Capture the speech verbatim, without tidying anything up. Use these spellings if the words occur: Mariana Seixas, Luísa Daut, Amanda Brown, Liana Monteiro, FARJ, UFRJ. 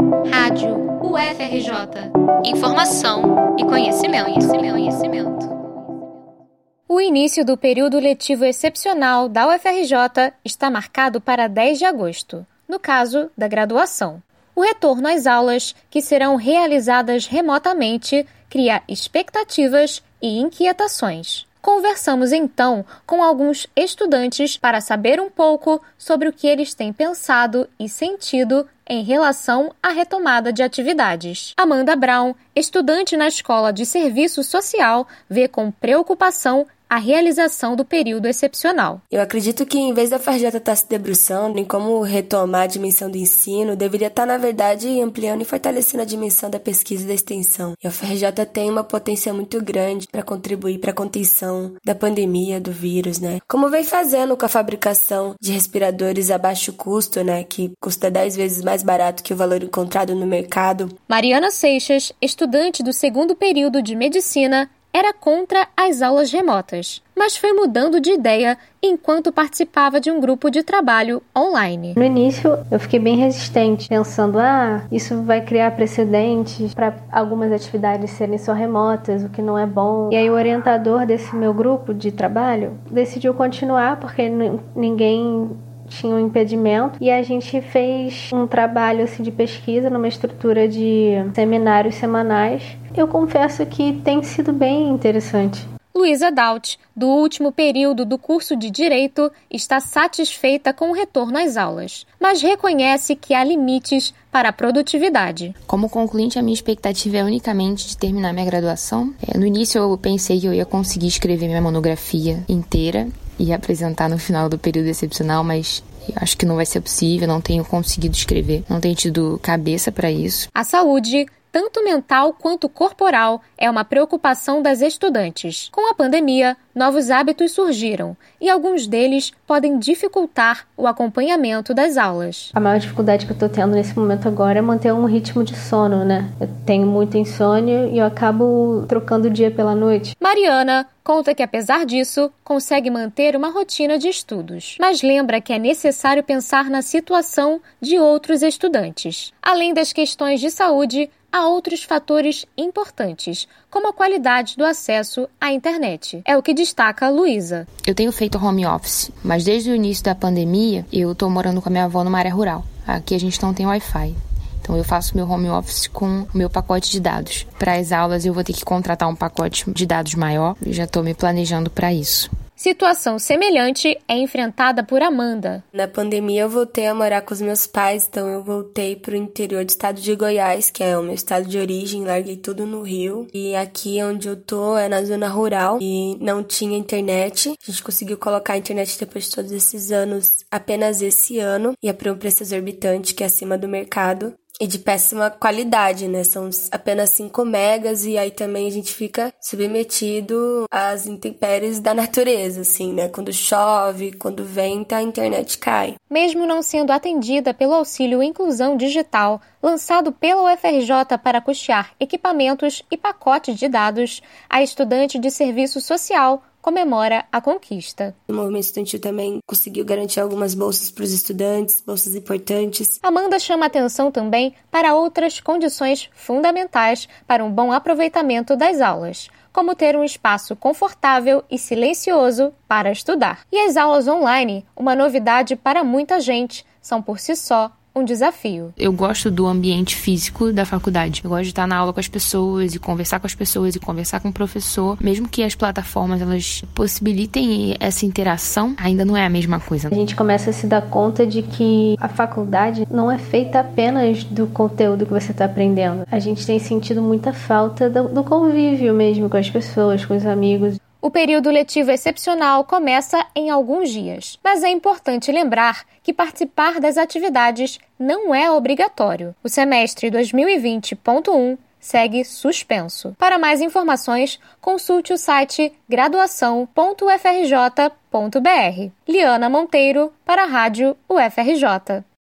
Rádio U F R J. Informação e conhecimento, conhecimento, conhecimento. O início do período letivo excepcional da U F R J está marcado para dez de agosto, no caso da graduação. O retorno às aulas, que serão realizadas remotamente, cria expectativas e inquietações. Conversamos então com alguns estudantes para saber um pouco sobre o que eles têm pensado e sentido em relação à retomada de atividades. Amanda Brown, estudante na Escola de Serviço Social, vê com preocupação a realização do período excepcional. Eu acredito que, em vez da F A R J estar se debruçando em como retomar a dimensão do ensino, deveria estar, na verdade, ampliando e fortalecendo a dimensão da pesquisa e da extensão. E a F A R J tem uma potência muito grande para contribuir para a contenção da pandemia, do vírus, né? Como vem fazendo com a fabricação de respiradores a baixo custo, né? Que custa dez vezes mais barato que o valor encontrado no mercado. Mariana Seixas, estudante do segundo período de Medicina, era contra as aulas remotas, mas foi mudando de ideia enquanto participava de um grupo de trabalho online. No início, eu fiquei bem resistente, pensando, ah, isso vai criar precedentes para algumas atividades serem só remotas, o que não é bom. E aí o orientador desse meu grupo de trabalho decidiu continuar, porque n- ninguém... tinha um impedimento, e a gente fez um trabalho assim, de pesquisa numa estrutura de seminários semanais. Eu confesso que tem sido bem interessante. Luísa Daut, do último período do curso de Direito, está satisfeita com o retorno às aulas, mas reconhece que há limites para a produtividade. Como concluinte, a minha expectativa é unicamente de terminar minha graduação. No início eu pensei que eu ia conseguir escrever minha monografia inteira e apresentar no final do período excepcional, mas eu acho que não vai ser possível, não tenho conseguido escrever, não tenho tido cabeça para isso. A saúde, tanto mental quanto corporal, é uma preocupação das estudantes. Com a pandemia, novos hábitos surgiram e alguns deles podem dificultar o acompanhamento das aulas. A maior dificuldade que eu estou tendo nesse momento agora é manter um ritmo de sono, né? Eu tenho muito insônia e eu acabo trocando o dia pela noite. Mariana conta que, apesar disso, consegue manter uma rotina de estudos, mas lembra que é necessário pensar na situação de outros estudantes. Além das questões de saúde, há outros fatores importantes, como a qualidade do acesso à internet. É o que destaca a Luísa. Eu tenho feito home office, mas desde o início da pandemia eu estou morando com a minha avó numa área rural. Aqui a gente não tem Wi-Fi. Então eu faço meu home office com o meu pacote de dados. Para as aulas eu vou ter que contratar um pacote de dados maior e já estou me planejando para isso. Situação semelhante é enfrentada por Amanda. Na pandemia eu voltei a morar com os meus pais, então eu voltei para o interior do estado de Goiás, que é o meu estado de origem, larguei tudo no Rio. E aqui onde eu tô é na zona rural e não tinha internet. A gente conseguiu colocar a internet depois de todos esses anos, apenas esse ano, e é por um preço exorbitante que é acima do mercado. E de péssima qualidade, né? São apenas cinco megas e aí também a gente fica submetido às intempéries da natureza, assim, né? Quando chove, quando venta, a internet cai. Mesmo não sendo atendida pelo auxílio Inclusão Digital, lançado pela U F R J para custear equipamentos e pacotes de dados, a estudante de serviço social comemora a conquista. O movimento estudantil também conseguiu garantir algumas bolsas para os estudantes, bolsas importantes. Amanda chama atenção também para outras condições fundamentais para um bom aproveitamento das aulas, como ter um espaço confortável e silencioso para estudar. E as aulas online, uma novidade para muita gente, são por si só um desafio. Eu gosto do ambiente físico da faculdade. Eu gosto de estar na aula com as pessoas e conversar com as pessoas e conversar com o professor. Mesmo que as plataformas elas possibilitem essa interação, ainda não é a mesma coisa. A gente começa a se dar conta de que a faculdade não é feita apenas do conteúdo que você está aprendendo. A gente tem sentido muita falta do, do convívio mesmo com as pessoas, com os amigos. O período letivo excepcional começa em alguns dias, mas é importante lembrar que participar das atividades não é obrigatório. O semestre dois mil e vinte ponto um segue suspenso. Para mais informações, consulte o site graduação ponto u f r j ponto b r. Liana Monteiro, para a Rádio U F R J.